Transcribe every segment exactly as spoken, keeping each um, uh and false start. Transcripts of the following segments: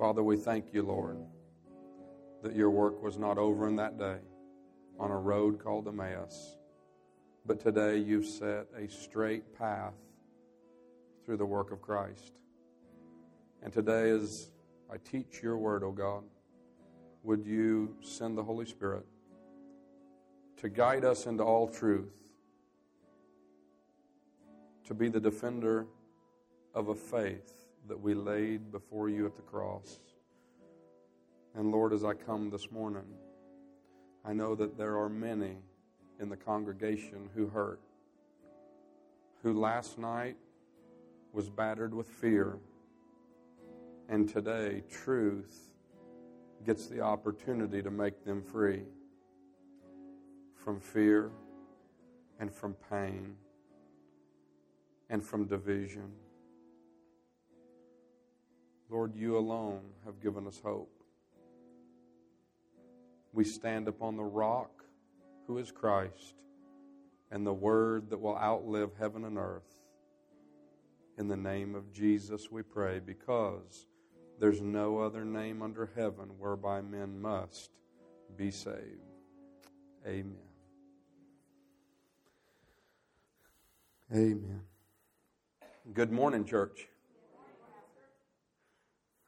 Father, we thank you, Lord, that your work was not over in that day on a road called Emmaus, but today you've set a straight path through the work of Christ. And today, as I teach your word, O God, would you send the Holy Spirit to guide us into all truth, to be the defender of a faith that we laid before you at the cross. And Lord, as I come this morning, I know that there are many in the congregation who hurt, who last night was battered with fear, and today truth gets the opportunity to make them free from fear and from pain and from division. Lord, you alone have given us hope. We stand upon the rock who is Christ and the word that will outlive heaven and earth. In the name of Jesus we pray, because there's no other name under heaven whereby men must be saved. Amen. Amen. Good morning, church.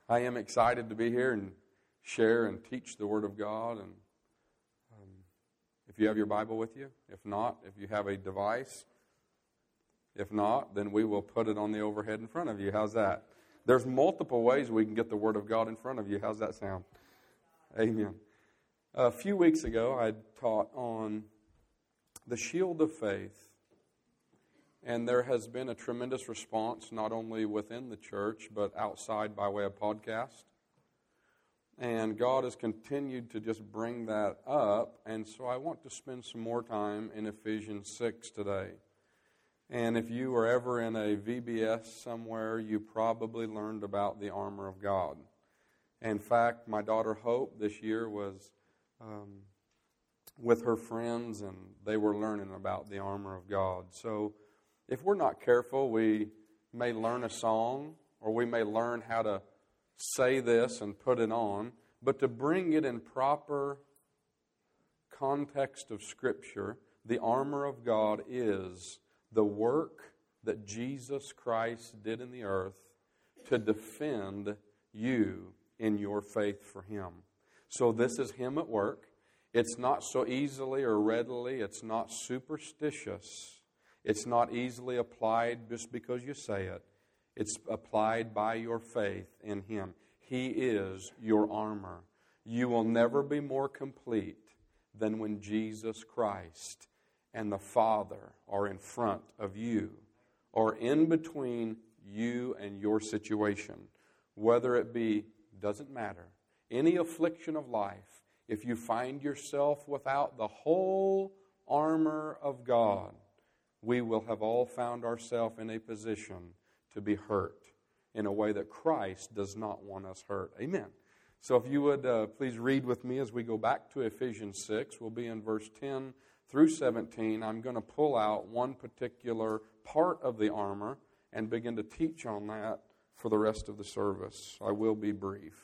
I am excited to be here and share and teach the Word of God. And um, if you have your Bible with you, if not, if you have a device, if not, then we will put it on the overhead in front of you. How's that? There's multiple ways we can get the Word of God in front of you. How's that sound? Amen. A few weeks ago, I taught on the shield of faith. And there has been a tremendous response, not only within the church, but outside by way of podcast. And God has continued to just bring that up. And so I want to spend some more time in Ephesians six today. And if you were ever in a V B S somewhere, you probably learned about the armor of God. In fact, my daughter Hope this year was um, with her friends, and they were learning about the armor of God. So if we're not careful, we may learn a song, or we may learn how to say this and put it on. But to bring it in proper context of Scripture, the armor of God is the work that Jesus Christ did in the earth to defend you in your faith for Him. So this is Him at work. It's not so easily or readily. It's not superstitious. It's not easily applied just because you say it. It's applied by your faith in Him. He is your armor. You will never be more complete than when Jesus Christ and the Father are in front of you, or in between you and your situation. Whether it be, doesn't matter, any affliction of life, if you find yourself without the whole armor of God, we will have all found ourselves in a position to be hurt in a way that Christ does not want us hurt. Amen. So if you would uh, please read with me as we go back to Ephesians six. We'll be in verse ten through seventeen. I'm going to pull out one particular part of the armor and begin to teach on that for the rest of the service. I will be brief.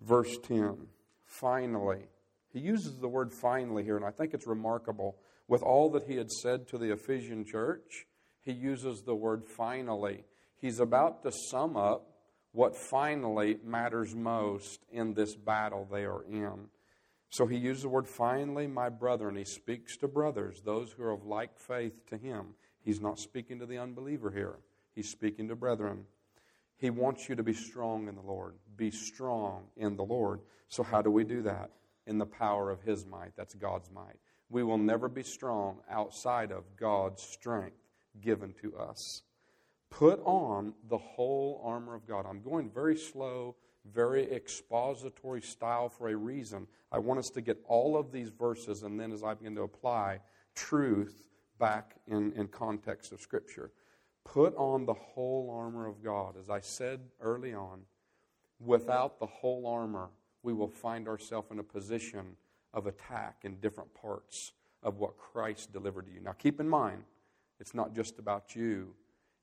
Verse ten, finally. He uses the word finally here, and I think it's remarkable. With all that he had said to the Ephesian church, he uses the word finally. He's about to sum up what finally matters most in this battle they are in. So he uses the word finally, my brethren. He speaks to brothers, those who are of like faith to him. He's not speaking to the unbeliever here. He's speaking to brethren. He wants you to be strong in the Lord. Be strong in the Lord. So how do we do that? In the power of his might. That's God's might. We will never be strong outside of God's strength given to us. Put on the whole armor of God. I'm going very slow, very expository style for a reason. I want us to get all of these verses, and then as I begin to apply truth back in, in context of Scripture. Put on the whole armor of God. As I said early on, without the whole armor, we will find ourselves in a position of attack in different parts of what Christ delivered to you. Now keep in mind, it's not just about you.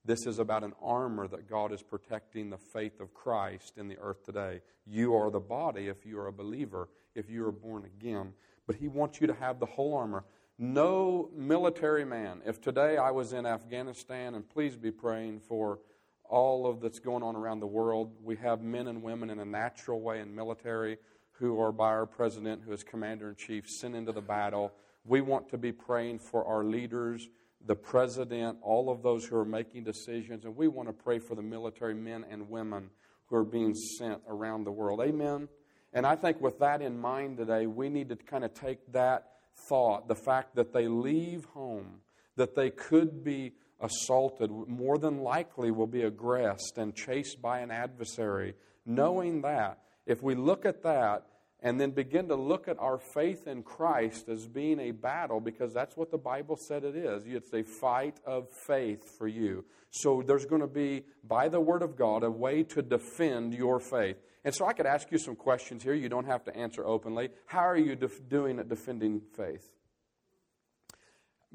This is about an armor that God is protecting the faith of Christ in the earth today. You are the body if you are a believer, if you are born again. But he wants you to have the whole armor. No military man. If today I was in Afghanistan, and please be praying for all of that's going on around the world. We have men and women in a natural way in military who are by our president, who is commander-in-chief, sent into the battle. We want to be praying for our leaders, the president, all of those who are making decisions, and we want to pray for the military men and women who are being sent around the world. Amen? And I think with that in mind today, we need to kind of take that thought, the fact that they leave home, that they could be assaulted, more than likely will be aggressed and chased by an adversary. Knowing that, if we look at that, and then begin to look at our faith in Christ as being a battle, because that's what the Bible said it is. It's a fight of faith for you. So there's going to be, by the Word of God, a way to defend your faith. And so I could ask you some questions here. You don't have to answer openly. How are you def- doing at defending faith?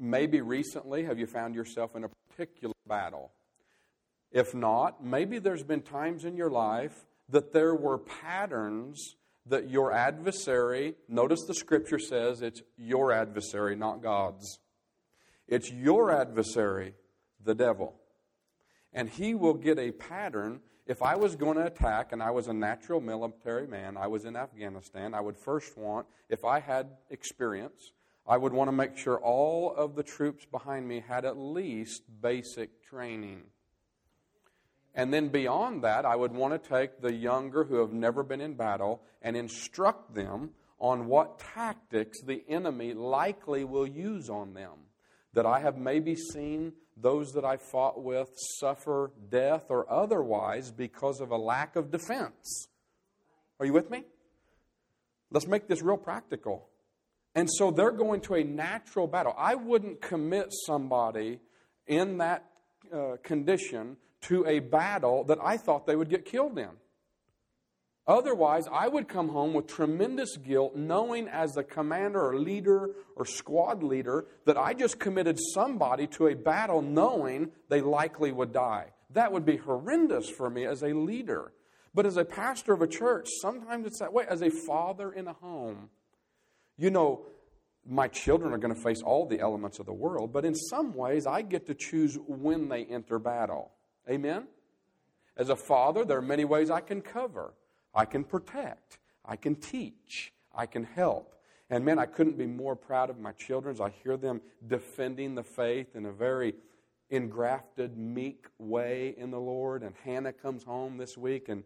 Maybe recently have you found yourself in a particular battle? If not, maybe there's been times in your life that there were patterns that your adversary, notice the scripture says it's your adversary, not God's. It's your adversary, the devil. And he will get a pattern. If I was going to attack and I was a natural military man, I was in Afghanistan, I would first want, if I had experience, I would want to make sure all of the troops behind me had at least basic training. And then beyond that, I would want to take the younger who have never been in battle and instruct them on what tactics the enemy likely will use on them. That I have maybe seen those that I fought with suffer death or otherwise because of a lack of defense. Are you with me? Let's make this real practical. And so they're going to a natural battle. I wouldn't commit somebody in that uh, condition to a battle that I thought they would get killed in. Otherwise, I would come home with tremendous guilt, knowing as a commander or leader or squad leader that I just committed somebody to a battle knowing they likely would die. That would be horrendous for me as a leader. But as a pastor of a church, sometimes it's that way. As a father in a home, you know, my children are going to face all the elements of the world, but in some ways I get to choose when they enter battle. Amen? As a father, there are many ways I can cover. I can protect. I can teach. I can help. And man, I couldn't be more proud of my children as I hear them defending the faith in a very engrafted, meek way in the Lord. And Hannah comes home this week, and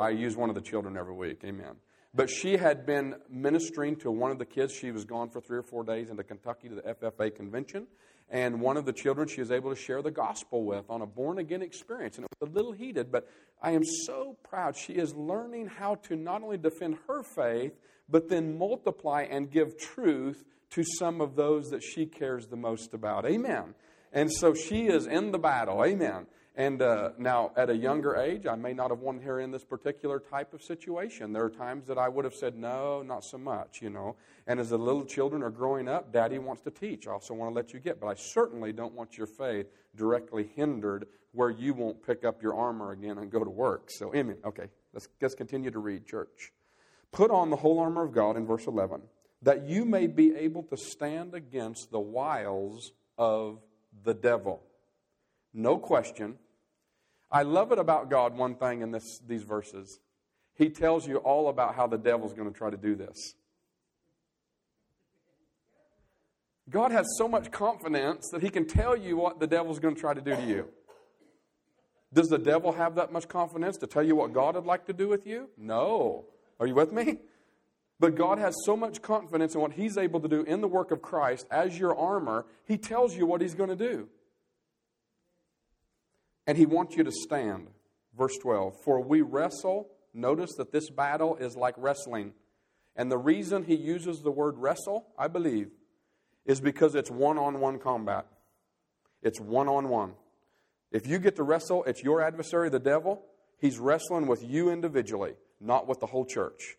I use one of the children every week. Amen. But she had been ministering to one of the kids. She was gone for three or four days into Kentucky to the F F A convention. And one of the children she was able to share the gospel with on a born-again experience. And it was a little heated, but I am so proud. She is learning how to not only defend her faith, but then multiply and give truth to some of those that she cares the most about. Amen. And so she is in the battle. Amen. And uh, now, at a younger age, I may not have wanted her in this particular type of situation. There are times that I would have said, no, not so much, you know. And as the little children are growing up, Daddy wants to teach. I also want to let you get. But I certainly don't want your faith directly hindered where you won't pick up your armor again and go to work. So, amen. Okay, let's, let's continue to read, church. Put on the whole armor of God in verse eleven, that you may be able to stand against the wiles of the devil. No question. I love it about God, one thing in this, these verses. He tells you all about how the devil's going to try to do this. God has so much confidence that he can tell you what the devil's going to try to do to you. Does the devil have that much confidence to tell you what God would like to do with you? No. Are you with me? But God has so much confidence in what he's able to do in the work of Christ as your armor, he tells you what he's going to do. And he wants you to stand. Verse twelve, for we wrestle. Notice that this battle is like wrestling. And the reason he uses the word wrestle, I believe, is because it's one-on-one combat. It's one-on-one. If you get to wrestle, it's your adversary, the devil. He's wrestling with you individually, not with the whole church.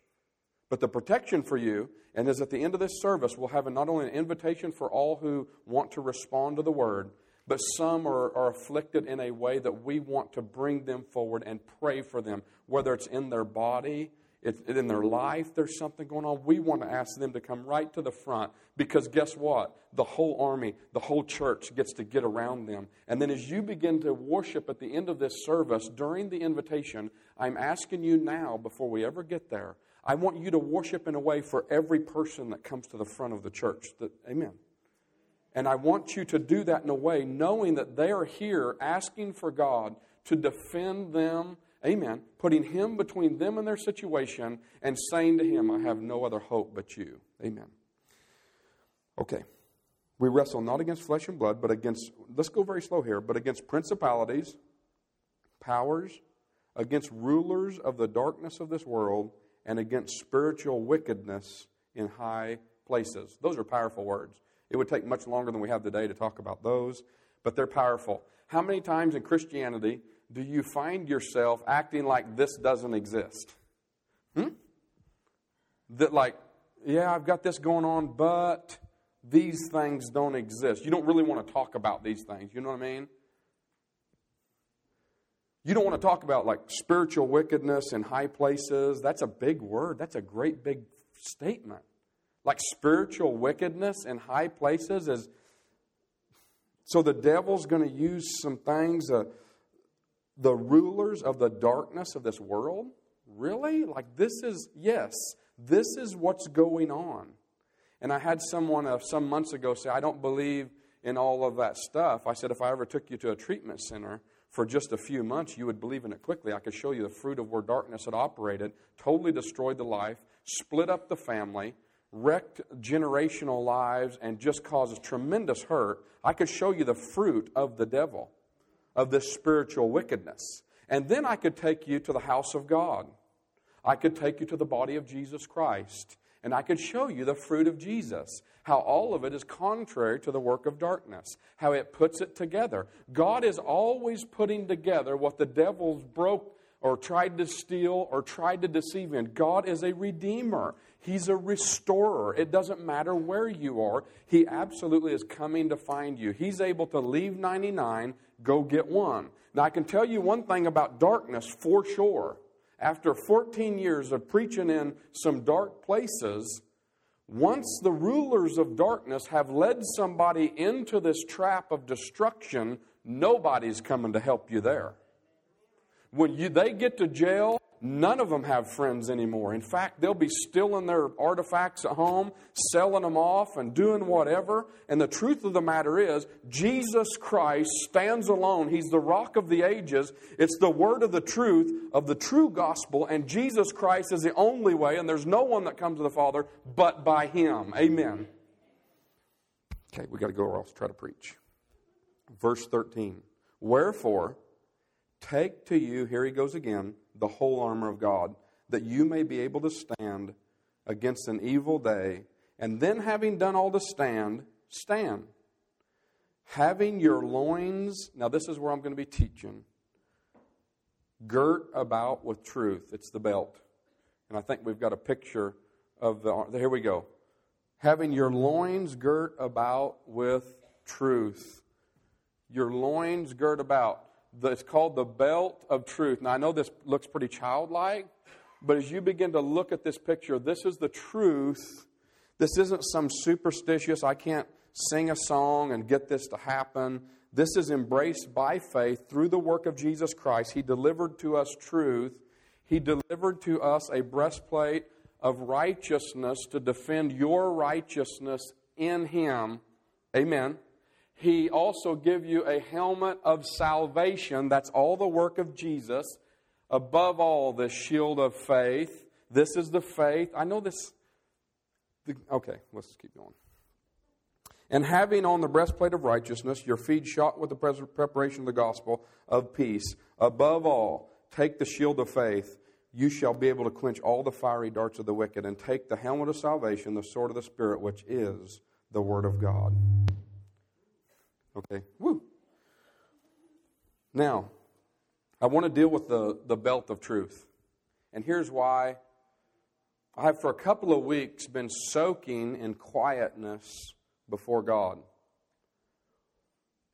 But the protection for you, and is at the end of this service, we'll have not only an invitation for all who want to respond to the word, But some are, are afflicted in a way that we want to bring them forward and pray for them. Whether it's in their body, it's in their life, there's something going on. We want to ask them to come right to the front, because guess what? The whole army, the whole church gets to get around them. And then as you begin to worship at the end of this service, during the invitation, I'm asking you now, before we ever get there, I want you to worship in a way for every person that comes to the front of the church. That, amen. And I want you to do that in a way knowing that they are here asking for God to defend them, amen, putting Him between them and their situation and saying to Him, I have no other hope but you. Amen. Okay. We wrestle not against flesh and blood, but against, let's go very slow here, but against principalities, powers, against rulers of the darkness of this world, and against spiritual wickedness in high places. Those are powerful words. It would take much longer than we have today to talk about those, but they're powerful. How many times in Christianity do you find yourself acting like this doesn't exist? Hmm? That like, yeah, I've got this going on, but these things don't exist. You don't really want to talk about these things. You know what I mean? You don't want to talk about like spiritual wickedness in high places. That's a big word. That's a great big statement. Like spiritual wickedness in high places is, so the devil's going to use some things. Uh, the rulers of the darkness of this world? Really? Like this is, yes, this is what's going on. And I had someone uh, some months ago say, I don't believe in all of that stuff. I said, if I ever took you to a treatment center for just a few months, you would believe in it quickly. I could show you the fruit of where darkness had operated, totally destroyed the life, split up the family, wrecked generational lives, and just causes tremendous hurt. I could show you the fruit of the devil, of this spiritual wickedness. And then I could take you to the house of God. I could take you to the body of Jesus Christ. And I could show you the fruit of Jesus, how all of it is contrary to the work of darkness, how it puts it together. God is always putting together what the devil's broke or tried to steal or tried to deceive in. God is a redeemer. He's a restorer. It doesn't matter where you are. He absolutely is coming to find you. He's able to leave ninety-nine, go get one. Now, I can tell you one thing about darkness for sure. After fourteen years of preaching in some dark places, once the rulers of darkness have led somebody into this trap of destruction, nobody's coming to help you there. When you, they get to jail, none of them have friends anymore. In fact, they'll be stealing their artifacts at home, selling them off, and doing whatever. And the truth of the matter is, Jesus Christ stands alone. He's the rock of the ages. It's the word of the truth, of the true gospel. And Jesus Christ is the only way, and there's no one that comes to the Father but by Him. Amen. Okay, we got to go or else try to preach. Verse thirteen. Wherefore, take to you, here he goes again, the whole armor of God, that you may be able to stand against an evil day. And then having done all to stand, stand. Having your loins, now this is where I'm going to be teaching, girt about with truth. It's the belt. And I think we've got a picture of the, here we go. Having your loins girt about with truth. Your loins girt about. It's called the belt of truth. Now, I know this looks pretty childlike, but as you begin to look at this picture, this is the truth. This isn't some superstitious, I can't sing a song and get this to happen. This is embraced by faith through the work of Jesus Christ. He delivered to us truth. He delivered to us a breastplate of righteousness to defend your righteousness in Him. Amen. He also give you a helmet of salvation. That's all the work of Jesus. Above all, the shield of faith. This is the faith. I know this. The, okay, let's keep going. And having on the breastplate of righteousness, your feet shod with the preparation of the gospel of peace. Above all, take the shield of faith. You shall be able to quench all the fiery darts of the wicked. And take the helmet of salvation, the sword of the Spirit, which is the word of God. Okay, woo. Now, I want to deal with the, the belt of truth. And here's why. I have for a couple of weeks been soaking in quietness before God.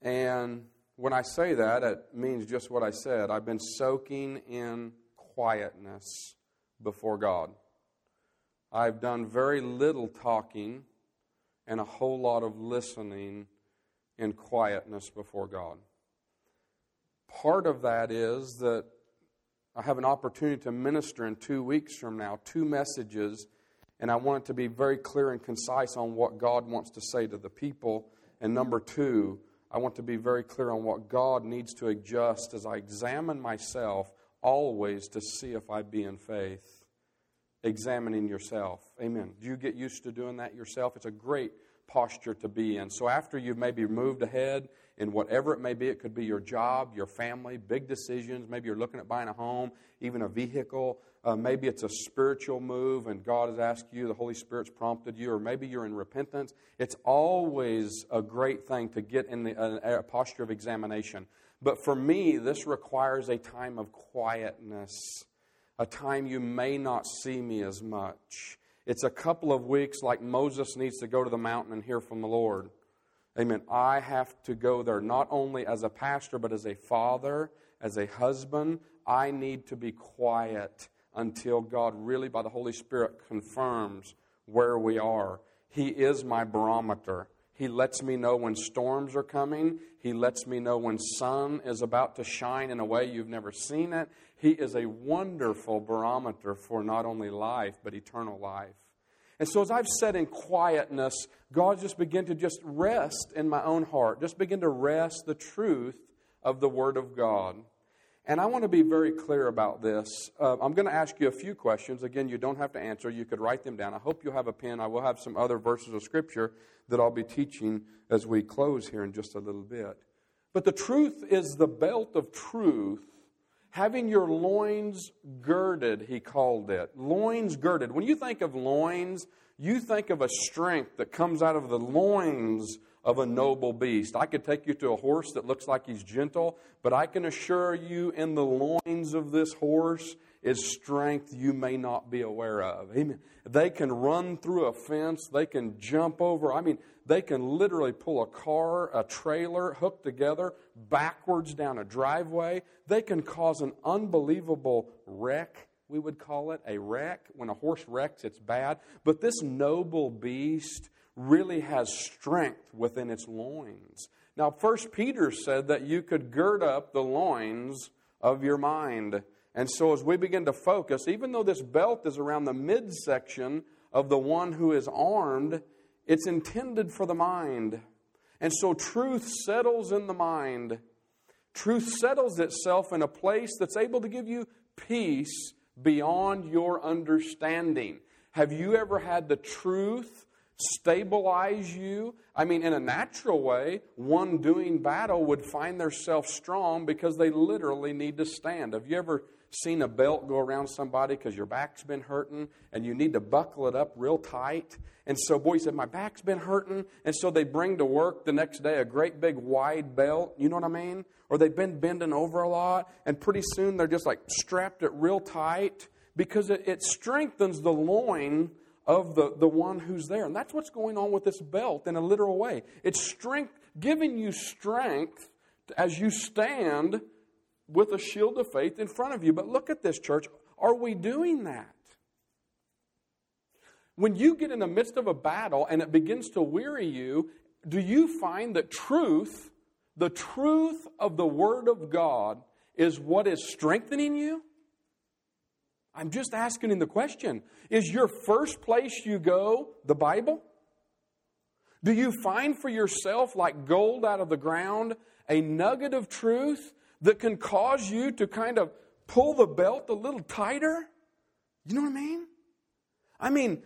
And when I say that, it means just what I said. I've been soaking in quietness before God. I've done very little talking and a whole lot of listening in quietness before God. Part of that is that I have an opportunity to minister in two weeks from now, two messages, and I want it to be very clear and concise on what God wants to say to the people. And number two, I want to be very clear on what God needs to adjust as I examine myself always to see if I be in faith. Examining yourself. Amen. Do you get used to doing that yourself? It's a great posture to be in. So after you've maybe moved ahead in whatever it may be, it could be your job, your family, big decisions. Maybe you're looking at buying a home, even a vehicle. Uh, maybe it's a spiritual move and God has asked you, the Holy Spirit's prompted you, or maybe you're in repentance. It's always a great thing to get in the, uh, a posture of examination. But for me, this requires a time of quietness. A time you may not see me as much. It's a couple of weeks like Moses needs to go to the mountain and hear from the Lord. Amen. I have to go there not only as a pastor, but as a father, as a husband. I need to be quiet until God really, by the Holy Spirit, confirms where we are. He is my barometer. He lets me know when storms are coming. He lets me know when sun is about to shine in a way you've never seen it. He is a wonderful barometer for not only life, but eternal life. And so as I've said in quietness, God just began to just rest in my own heart. Just begin to rest the truth of the Word of God. And I want to be very clear about this. Uh, I'm going to ask you a few questions. Again, you don't have to answer. You could write them down. I hope you have a pen. I will have some other verses of Scripture that I'll be teaching as we close here in just a little bit. But the truth is the belt of truth. Having your loins girded, he called it. Loins girded. When you think of loins, you think of a strength that comes out of the loins of a noble beast. I could take you to a horse that looks like he's gentle, but I can assure you in the loins of this horse is strength you may not be aware of. Amen. They can run through a fence. They can jump over. I mean, they can literally pull a car, a trailer, hooked together, backwards down a driveway. They can cause an unbelievable wreck, we would call it, a wreck. When a horse wrecks, it's bad. But this noble beast really has strength within its loins. Now, First Peter said that you could gird up the loins of your mind. And so as we begin to focus, even though this belt is around the midsection of the one who is armed, it's intended for the mind. And so truth settles in the mind. Truth settles itself in a place that's able to give you peace beyond your understanding. Have you ever had the truth stabilize you? I mean, in a natural way, one doing battle would find themselves strong because they literally need to stand. Have you ever seen a belt go around somebody because your back's been hurting and you need to buckle it up real tight? And so, boy, he said, my back's been hurting. And so they bring to work the next day a great big wide belt. You know what I mean? Or they've been bending over a lot and pretty soon they're just like strapped it real tight because it, it strengthens the loin of the, the one who's there. And that's what's going on with this belt in a literal way. It's strength, giving you strength as you stand with a shield of faith in front of you. But look at this, church. Are we doing that? When you get in the midst of a battle and it begins to weary you, do you find that truth, the truth of the Word of God, is what is strengthening you? I'm just asking the question, is your first place you go the Bible? Do you find for yourself, like gold out of the ground, a nugget of truth that can cause you to kind of pull the belt a little tighter? You know what I mean? I mean,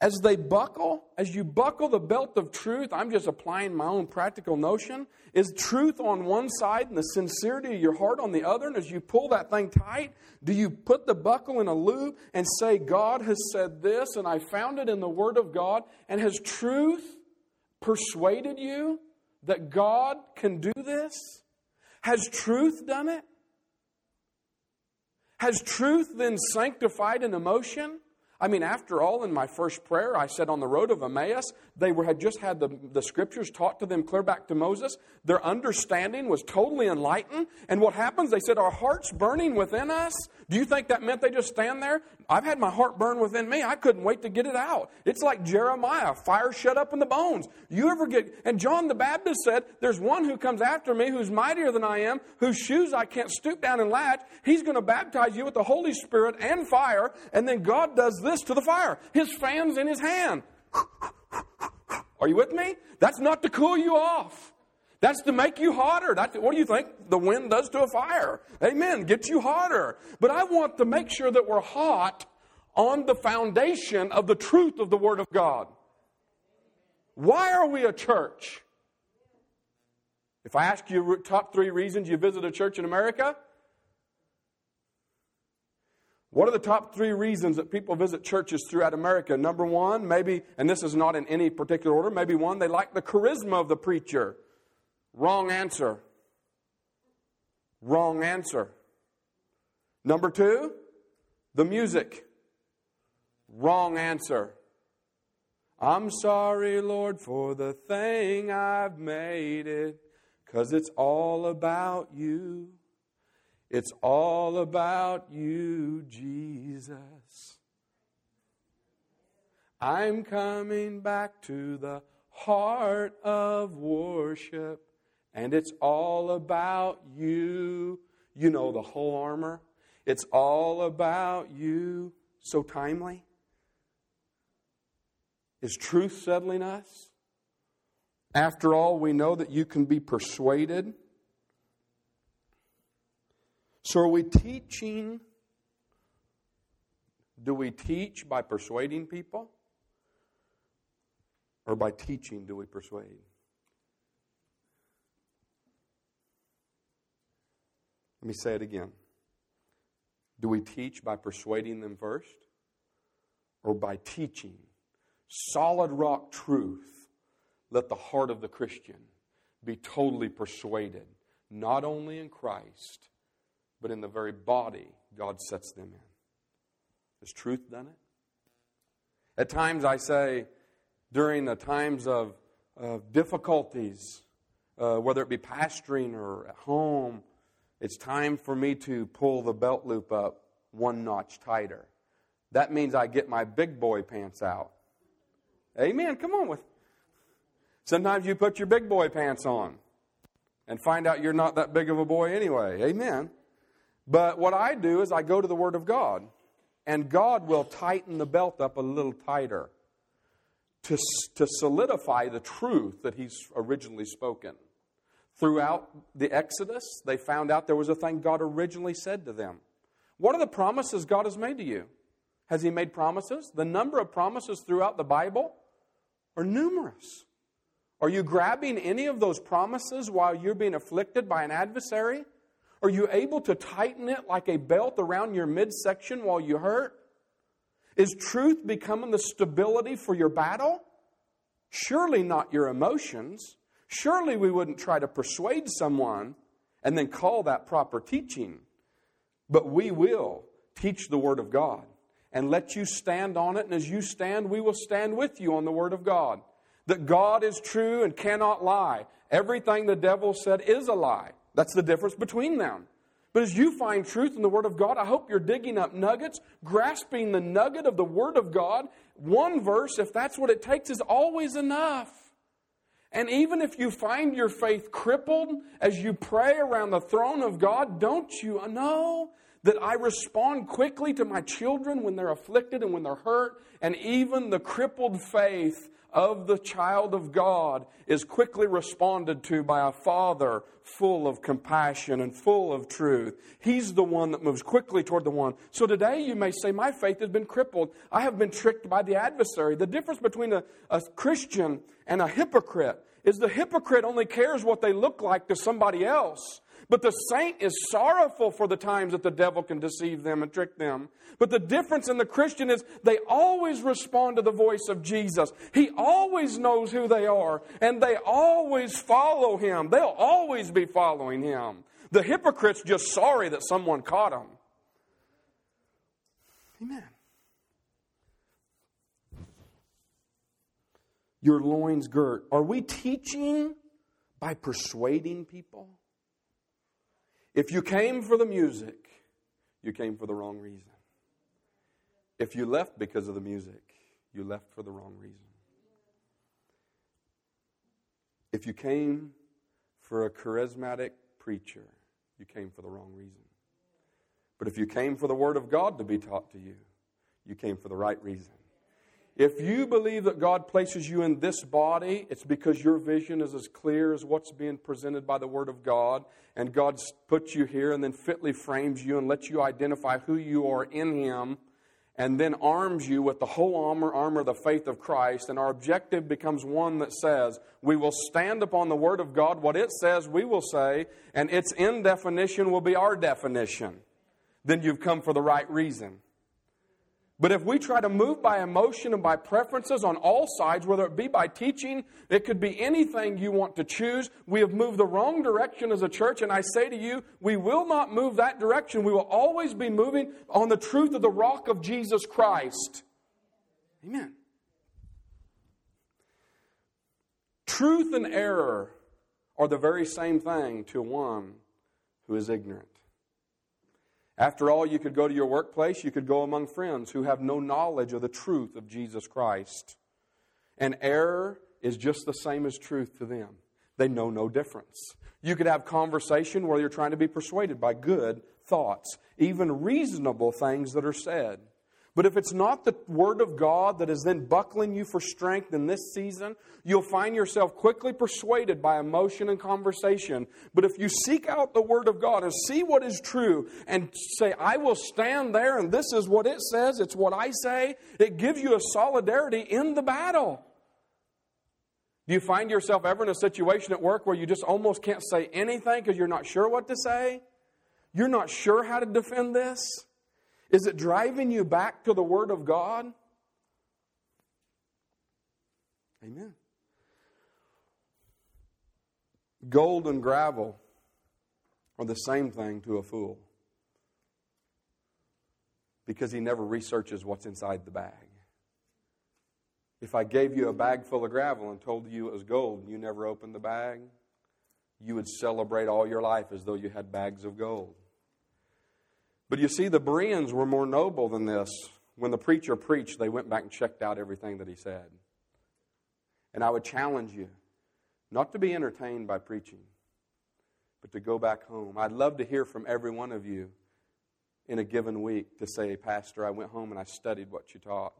as they buckle, as you buckle the belt of truth, I'm just applying my own practical notion, is truth on one side and the sincerity of your heart on the other. And as you pull that thing tight, do you put the buckle in a loop and say, God has said this and I found it in the Word of God? And has truth persuaded you that God can do this? Has truth done it? Has truth then sanctified an emotion? I mean, after all, in my first prayer, I said on the road of Emmaus, they were, had just had the, the scriptures taught to them clear back to Moses. Their understanding was totally enlightened. And what happens? They said, our heart's burning within us. Do you think that meant they just stand there? I've had my heart burn within me. I couldn't wait to get it out. It's like Jeremiah, fire shut up in the bones. You ever get... And John the Baptist said, there's one who comes after me who's mightier than I am, whose shoes I can't stoop down and latch. He's going to baptize you with the Holy Spirit and fire. And then God does this to the fire. His fan's in his hand. Are you with me? That's not to cool you off. That's to make you hotter. That's, what do you think the wind does to a fire? Amen. Gets you hotter. But I want to make sure that we're hot on the foundation of the truth of the Word of God. Why are we a church? If I ask you top three reasons you visit a church in America, what are the top three reasons that people visit churches throughout America? Number one, maybe, and this is not in any particular order, maybe one, they like the charisma of the preacher. Wrong answer. Wrong answer. Number two, the music. Wrong answer. I'm sorry, Lord, for the thing I've made it, 'cause it's all about you. It's all about you, Jesus. I'm coming back to the heart of worship. And it's all about you. You know, the whole armor. It's all about you. So timely. Is truth settling us? After all, we know that you can be persuaded. So are we teaching? Do we teach by persuading people? Or by teaching do we persuade? Let me say it again. Do we teach by persuading them first? Or by teaching? Solid rock truth. Let the heart of the Christian be totally persuaded, not only in Christ, but in the very body God sets them in. Has truth done it? At times I say, during the times of, of difficulties, uh, whether it be pastoring or at home, it's time for me to pull the belt loop up one notch tighter. That means I get my big boy pants out. Amen. Come on with. Sometimes you put your big boy pants on and find out you're not that big of a boy anyway. Amen. But what I do is I go to the Word of God, and God will tighten the belt up a little tighter to, to solidify the truth that He's originally spoken. Throughout the Exodus, they found out there was a thing God originally said to them. What are the promises God has made to you? Has He made promises? The number of promises throughout the Bible are numerous. Are you grabbing any of those promises while you're being afflicted by an adversary? Are you able to tighten it like a belt around your midsection while you hurt? Is truth becoming the stability for your battle? Surely not your emotions. Surely we wouldn't try to persuade someone and then call that proper teaching. But we will teach the Word of God and let you stand on it. And as you stand, we will stand with you on the Word of God. That God is true and cannot lie. Everything the devil said is a lie. That's the difference between them. But as you find truth in the Word of God, I hope you're digging up nuggets, grasping the nugget of the Word of God. One verse, if that's what it takes, is always enough. And even if you find your faith crippled as you pray around the throne of God, don't you know that I respond quickly to my children when they're afflicted and when they're hurt? And even the crippled faith of the child of God is quickly responded to by a Father full of compassion and full of truth. He's the one that moves quickly toward the one. So today you may say, my faith has been crippled. I have been tricked by the adversary. The difference between a, a Christian and a hypocrite is the hypocrite only cares what they look like to somebody else. But the saint is sorrowful for the times that the devil can deceive them and trick them. But the difference in the Christian is they always respond to the voice of Jesus. He always knows who they are, and they always follow Him. They'll always be following Him. The hypocrite's just sorry that someone caught him. Amen. your loins girt. Are we teaching by persuading people? If you came for the music, you came for the wrong reason. If you left because of the music, you left for the wrong reason. If you came for a charismatic preacher, you came for the wrong reason. But if you came for the Word of God to be taught to you, you came for the right reason. If you believe that God places you in this body, it's because your vision is as clear as what's being presented by the Word of God, and God puts you here and then fitly frames you and lets you identify who you are in Him, and then arms you with the whole armor, armor of the faith of Christ. And our objective becomes one that says, we will stand upon the Word of God. What it says, we will say, and its end definition will be our definition. Then you've come for the right reason. But if we try to move by emotion and by preferences on all sides, whether it be by teaching, it could be anything you want to choose, we have moved the wrong direction as a church. And I say to you, we will not move that direction. We will always be moving on the truth of the rock of Jesus Christ. Amen. Truth and error are the very same thing to one who is ignorant. After all, you could go to your workplace, you could go among friends who have no knowledge of the truth of Jesus Christ. And error is just the same as truth to them. They know no difference. You could have conversation where you're trying to be persuaded by good thoughts, even reasonable things that are said. But if it's not the Word of God that is then buckling you for strength in this season, you'll find yourself quickly persuaded by emotion and conversation. But if you seek out the Word of God and see what is true and say, I will stand there and this is what it says, it's what I say, it gives you a solidarity in the battle. Do you find yourself ever in a situation at work where you just almost can't say anything because you're not sure what to say? You're not sure how to defend this? Is it driving you back to the Word of God? Amen. Gold and gravel are the same thing to a fool, because he never researches what's inside the bag. If I gave you a bag full of gravel and told you it was gold and you never opened the bag, you would celebrate all your life as though you had bags of gold. But you see, the Bereans were more noble than this. When the preacher preached, they went back and checked out everything that he said. And I would challenge you not to be entertained by preaching, but to go back home. I'd love to hear from every one of you in a given week to say, Pastor, I went home and I studied what you taught,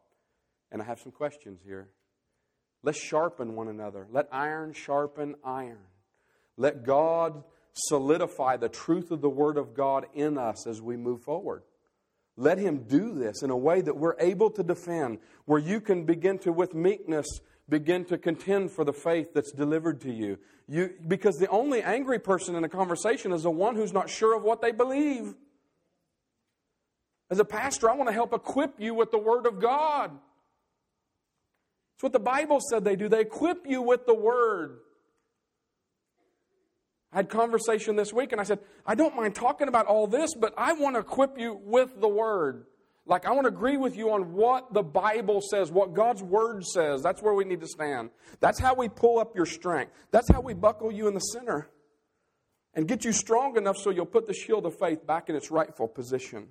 and I have some questions here. Let's sharpen one another. Let iron sharpen iron. Let God solidify the truth of the Word of God in us as we move forward. Let Him do this in a way that we're able to defend, where you can begin to, with meekness, begin to contend for the faith that's delivered to you. You, because the only angry person in a conversation is the one who's not sure of what they believe. As a pastor, I want to help equip you with the Word of God. It's what the Bible said they do. They equip you with the Word. I had conversation this week and I said, I don't mind talking about all this, but I want to equip you with the Word. Like, I want to agree with you on what the Bible says, what God's Word says. That's where we need to stand. That's how we pull up your strength. That's how we buckle you in the center and get you strong enough so you'll put the shield of faith back in its rightful position.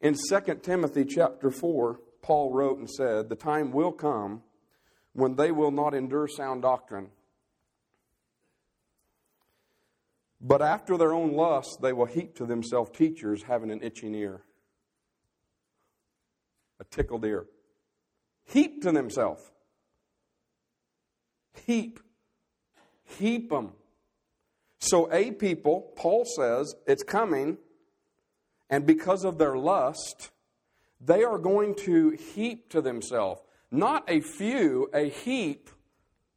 In Second Timothy chapter four, Paul wrote and said, the time will come when they will not endure sound doctrine, but after their own lust, they will heap to themselves teachers having an itching ear. A tickled ear. Heap to themselves. Heap. Heap them. So a people, Paul says, it's coming, and because of their lust, they are going to heap to themselves. Not a few, a heap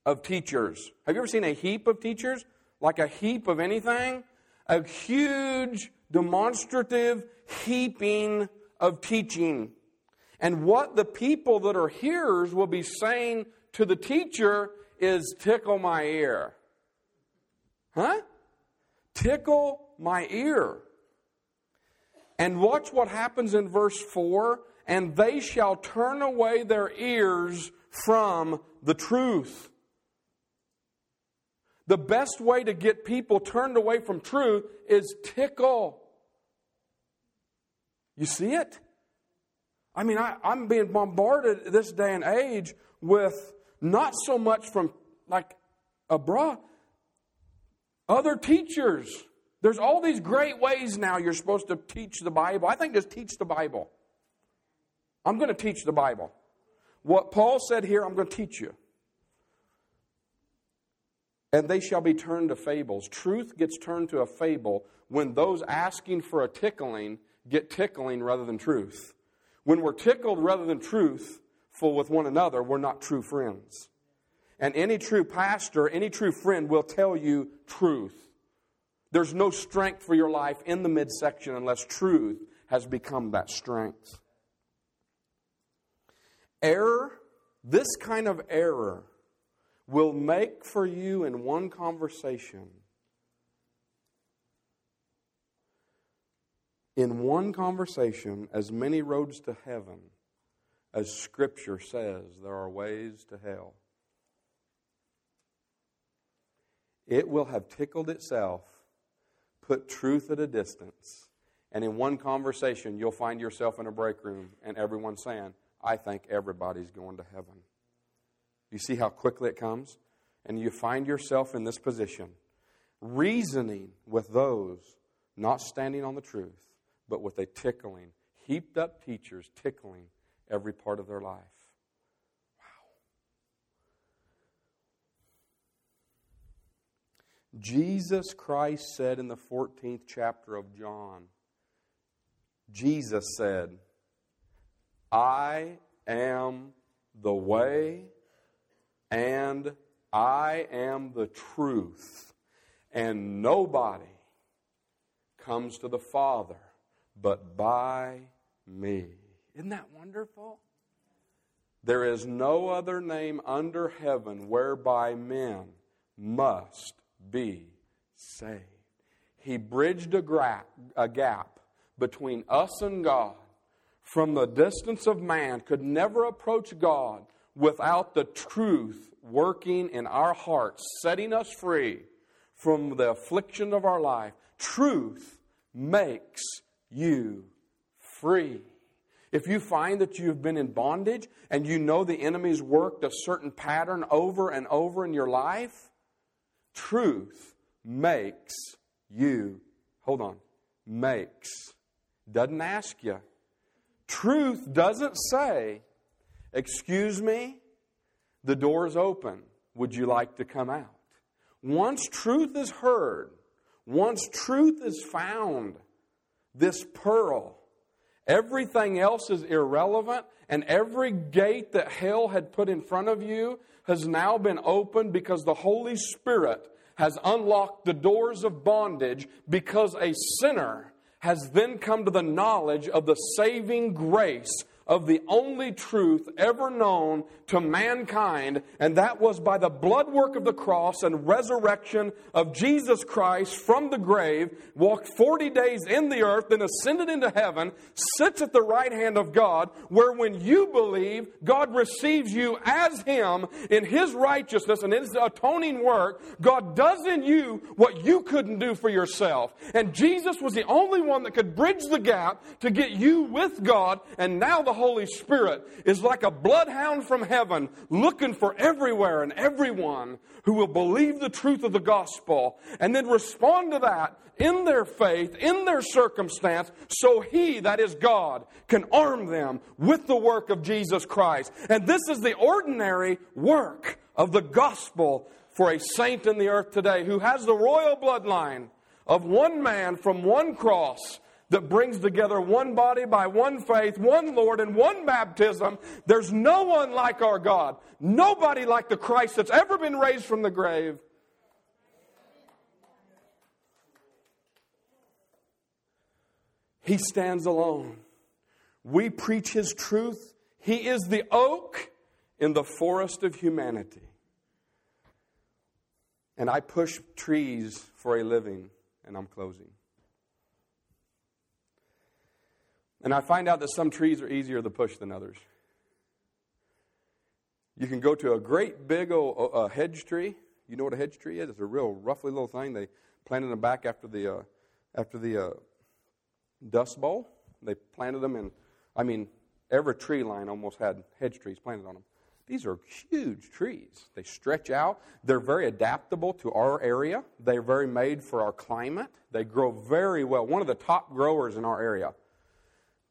of teachers. Have you ever seen a heap of teachers? Like a heap of anything, a huge, demonstrative heaping of teaching. And what the people that are hearers will be saying to the teacher is, tickle my ear. Huh? Tickle my ear. And watch what happens in verse four and they shall turn away their ears from the truth. The best way to get people turned away from truth is tickle. You see it? I mean, I, I'm being bombarded this day and age with not so much from, like, abroad, other teachers. There's all these great ways now you're supposed to teach the Bible. I think just teach the Bible. I'm going to teach the Bible. What Paul said here, I'm going to teach you. And they shall be turned to fables. Truth gets turned to a fable when those asking for a tickling get tickling rather than truth. When we're tickled rather than truthful with one another, we're not true friends. And any true pastor, any true friend will tell you truth. There's no strength for your life in the midsection unless truth has become that strength. Error, this kind of error, will make for you in one conversation, in one conversation, as many roads to heaven as Scripture says there are ways to hell. It will have tickled itself, put truth at a distance, and in one conversation you'll find yourself in a break room and everyone's saying, I think everybody's going to heaven. You see how quickly it comes? And you find yourself in this position, reasoning with those not standing on the truth, but with a tickling, heaped up teachers tickling every part of their life. Wow. Jesus Christ said in the fourteenth chapter of John, Jesus said, I am the way and I am the truth, and nobody comes to the Father but by me. Isn't that wonderful? There is no other name under heaven whereby men must be saved. He bridged a, gra- a gap between us and God. From the distance of man could never approach God without the truth working in our hearts, setting us free from the affliction of our life. Truth makes you free. If you find that you've been in bondage and you know the enemy's worked a certain pattern over and over in your life, truth makes you, hold on, makes, doesn't ask you. Truth doesn't say, excuse me, the door is open. Would you like to come out? Once truth is heard, once truth is found, this pearl, everything else is irrelevant, and every gate that hell had put in front of you has now been opened because the Holy Spirit has unlocked the doors of bondage because a sinner has then come to the knowledge of the saving grace of the only truth ever known to mankind, and that was by the blood work of the cross and resurrection of Jesus Christ from the grave, walked forty days in the earth, then ascended into heaven, sits at the right hand of God, where when you believe, God receives you as Him in His righteousness and His atoning work. God does in you what you couldn't do for yourself. And Jesus was the only one that could bridge the gap to get you with God, and now the Holy Spirit is like a bloodhound from heaven looking for everywhere and everyone who will believe the truth of the gospel and then respond to that in their faith, in their circumstance, so He, that is God, can arm them with the work of Jesus Christ. And this is the ordinary work of the gospel for a saint in the earth today who has the royal bloodline of one man from one cross that brings together one body by one faith, one Lord, and one baptism. There's no one like our God. Nobody like the Christ that's ever been raised from the grave. He stands alone. We preach His truth. He is the oak in the forest of humanity. And I push trees for a living, and I'm closing. And I find out that some trees are easier to push than others. You can go to a great big old uh, hedge tree. You know what a hedge tree is? It's a real roughly little thing. They planted them back after the uh, after the uh, Dust Bowl. They planted them in, I mean, every tree line almost had hedge trees planted on them. These are huge trees. They stretch out. They're very adaptable to our area. They're very made for our climate. They grow very well. One of the top growers in our area.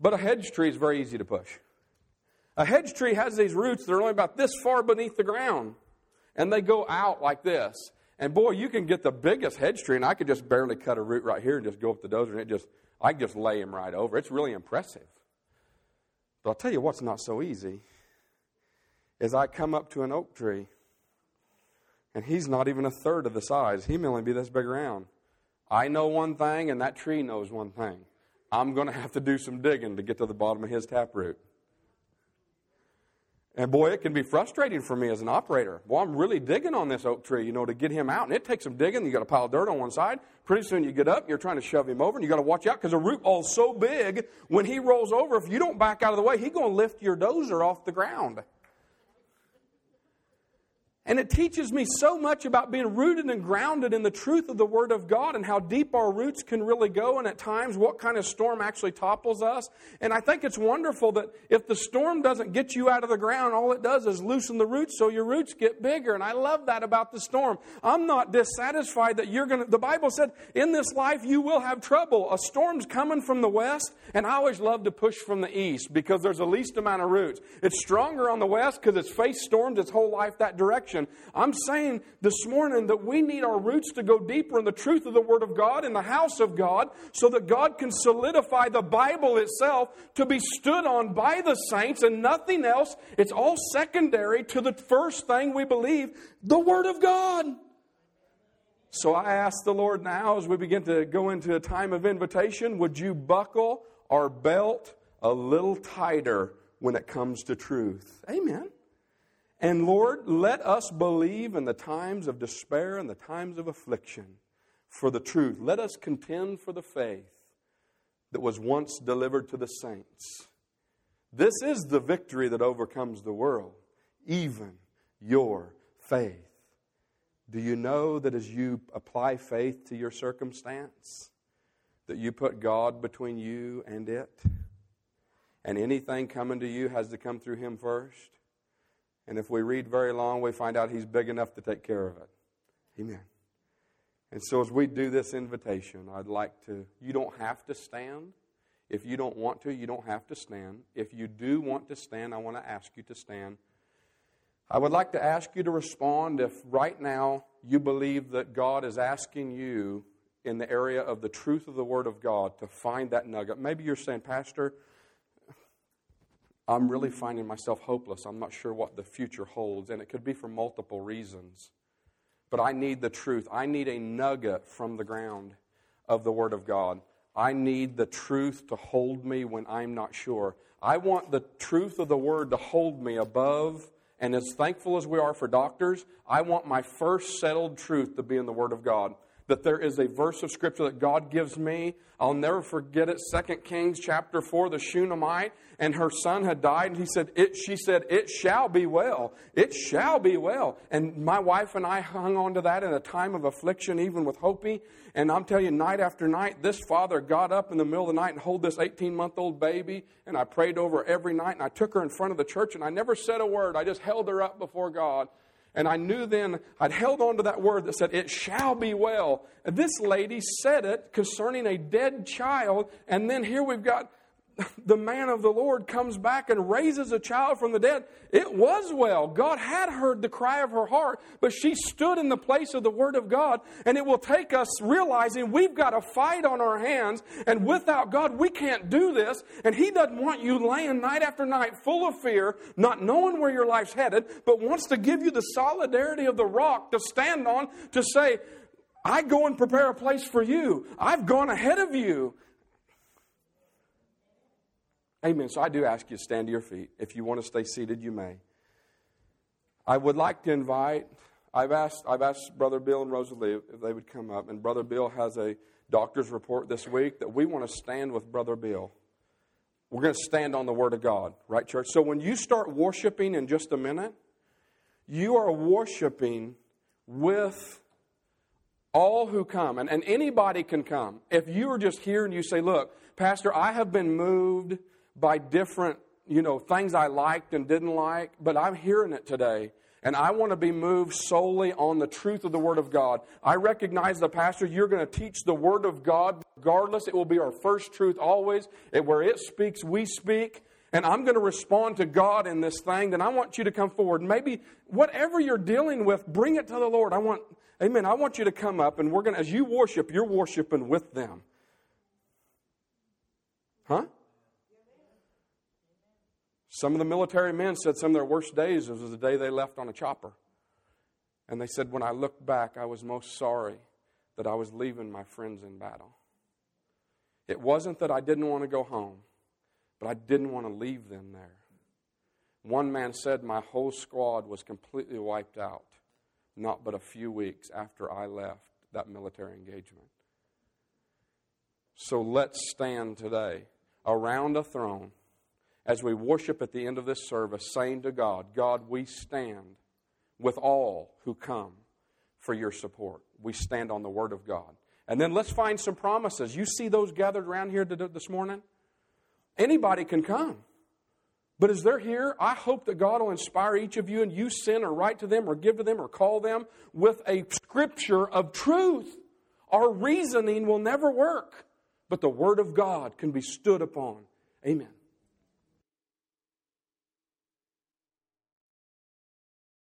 But a hedge tree is very easy to push. A hedge tree has these roots that are only about this far beneath the ground. And they go out like this. And boy, you can get the biggest hedge tree, and I could just barely cut a root right here and just go up the dozer, and it just, I could just lay him right over. It's really impressive. But I'll tell you what's not so easy is I come up to an oak tree, and he's not even a third of the size. He may only be this big around. I know one thing, and that tree knows one thing. I'm going to have to do some digging to get to the bottom of his taproot. And boy, it can be frustrating for me as an operator. Well, I'm really digging on this oak tree, you know, to get him out. And it takes some digging. You got a pile of dirt on one side. Pretty soon you get up, you're trying to shove him over, and you got to watch out because the root ball's so big, when he rolls over, if you don't back out of the way, he's going to lift your dozer off the ground. And it teaches me so much about being rooted and grounded in the truth of the Word of God and how deep our roots can really go, and at times what kind of storm actually topples us. And I think it's wonderful that if the storm doesn't get you out of the ground, all it does is loosen the roots so your roots get bigger. And I love that about the storm. I'm not dissatisfied that you're going to... The Bible said, in this life you will have trouble. A storm's coming from the west, and I always love to push from the east because there's the least amount of roots. It's stronger on the west because it's faced storms its whole life that direction. I'm saying this morning that we need our roots to go deeper in the truth of the Word of God, in the house of God, so that God can solidify the Bible itself to be stood on by the saints and nothing else. It's all secondary to the first thing we believe, the Word of God. So I ask the Lord now, as we begin to go into a time of invitation, would you buckle our belt a little tighter when it comes to truth? Amen. And Lord, let us believe in the times of despair and the times of affliction for the truth. Let us contend for the faith that was once delivered to the saints. This is the victory that overcomes the world, even your faith. Do you know that as you apply faith to your circumstance, that you put God between you and it? And anything coming to you has to come through Him first? And if we read very long, we find out He's big enough to take care of it. Amen. And so as we do this invitation, I'd like to, you don't have to stand. If you don't want to, you don't have to stand. If you do want to stand, I want to ask you to stand. I would like to ask you to respond if right now you believe that God is asking you in the area of the truth of the Word of God to find that nugget. Maybe you're saying, Pastor, I'm really finding myself hopeless. I'm not sure what the future holds, and it could be for multiple reasons. But I need the truth. I need a nugget from the ground of the Word of God. I need the truth to hold me when I'm not sure. I want the truth of the Word to hold me above, and as thankful as we are for doctors, I want my first settled truth to be in the Word of God. That there is a verse of Scripture that God gives me. I'll never forget it. Second Kings chapter four, the Shunammite and her son had died. And he said, it, she said, it shall be well. It shall be well. And my wife and I hung on to that in a time of affliction, even with Hopi. And I'm telling you, night after night, this father got up in the middle of the night and held this eighteen-month-old baby. And I prayed over her every night. And I took her in front of the church. And I never said a word. I just held her up before God. And I knew then, I'd held on to that word that said, it shall be well. And this lady said it concerning a dead child. And then here we've got the man of the Lord comes back and raises a child from the dead. It was well. God had heard the cry of her heart, but she stood in the place of the Word of God. And it will take us realizing we've got a fight on our hands. And without God, we can't do this. And He doesn't want you laying night after night full of fear, not knowing where your life's headed, but wants to give you the solidarity of the rock to stand on, to say, I go and prepare a place for you. I've gone ahead of you. Amen. So I do ask you to stand to your feet. If you want to stay seated, you may. I would like to invite, I've asked I've asked Brother Bill and Rosalie if they would come up. And Brother Bill has a doctor's report this week that we want to stand with Brother Bill. We're going to stand on the Word of God, right, church? So when you start worshiping in just a minute, you are worshiping with all who come. And, and anybody can come. If you are just here and you say, look, Pastor, I have been moved by different, you know, things I liked and didn't like, but I'm hearing it today. And I want to be moved solely on the truth of the Word of God. I recognize the pastor, you're going to teach the Word of God regardless. It will be our first truth always. And where it speaks, we speak. And I'm going to respond to God in this thing. Then I want you to come forward. Maybe whatever you're dealing with, bring it to the Lord. I want, amen, I want you to come up and we're going to, as you worship, you're worshiping with them. Huh? Some of the military men said some of their worst days was the day they left on a chopper. And they said, when I looked back, I was most sorry that I was leaving my friends in battle. It wasn't that I didn't want to go home, but I didn't want to leave them there. One man said, my whole squad was completely wiped out, not but a few weeks after I left that military engagement. So let's stand today around a throne as we worship at the end of this service, saying to God, God, we stand with all who come for your support. We stand on the Word of God. And then let's find some promises. You see those gathered around here this morning? Anybody can come. But as they're here, I hope that God will inspire each of you and you send or write to them or give to them or call them with a scripture of truth. Our reasoning will never work, but the Word of God can be stood upon. Amen.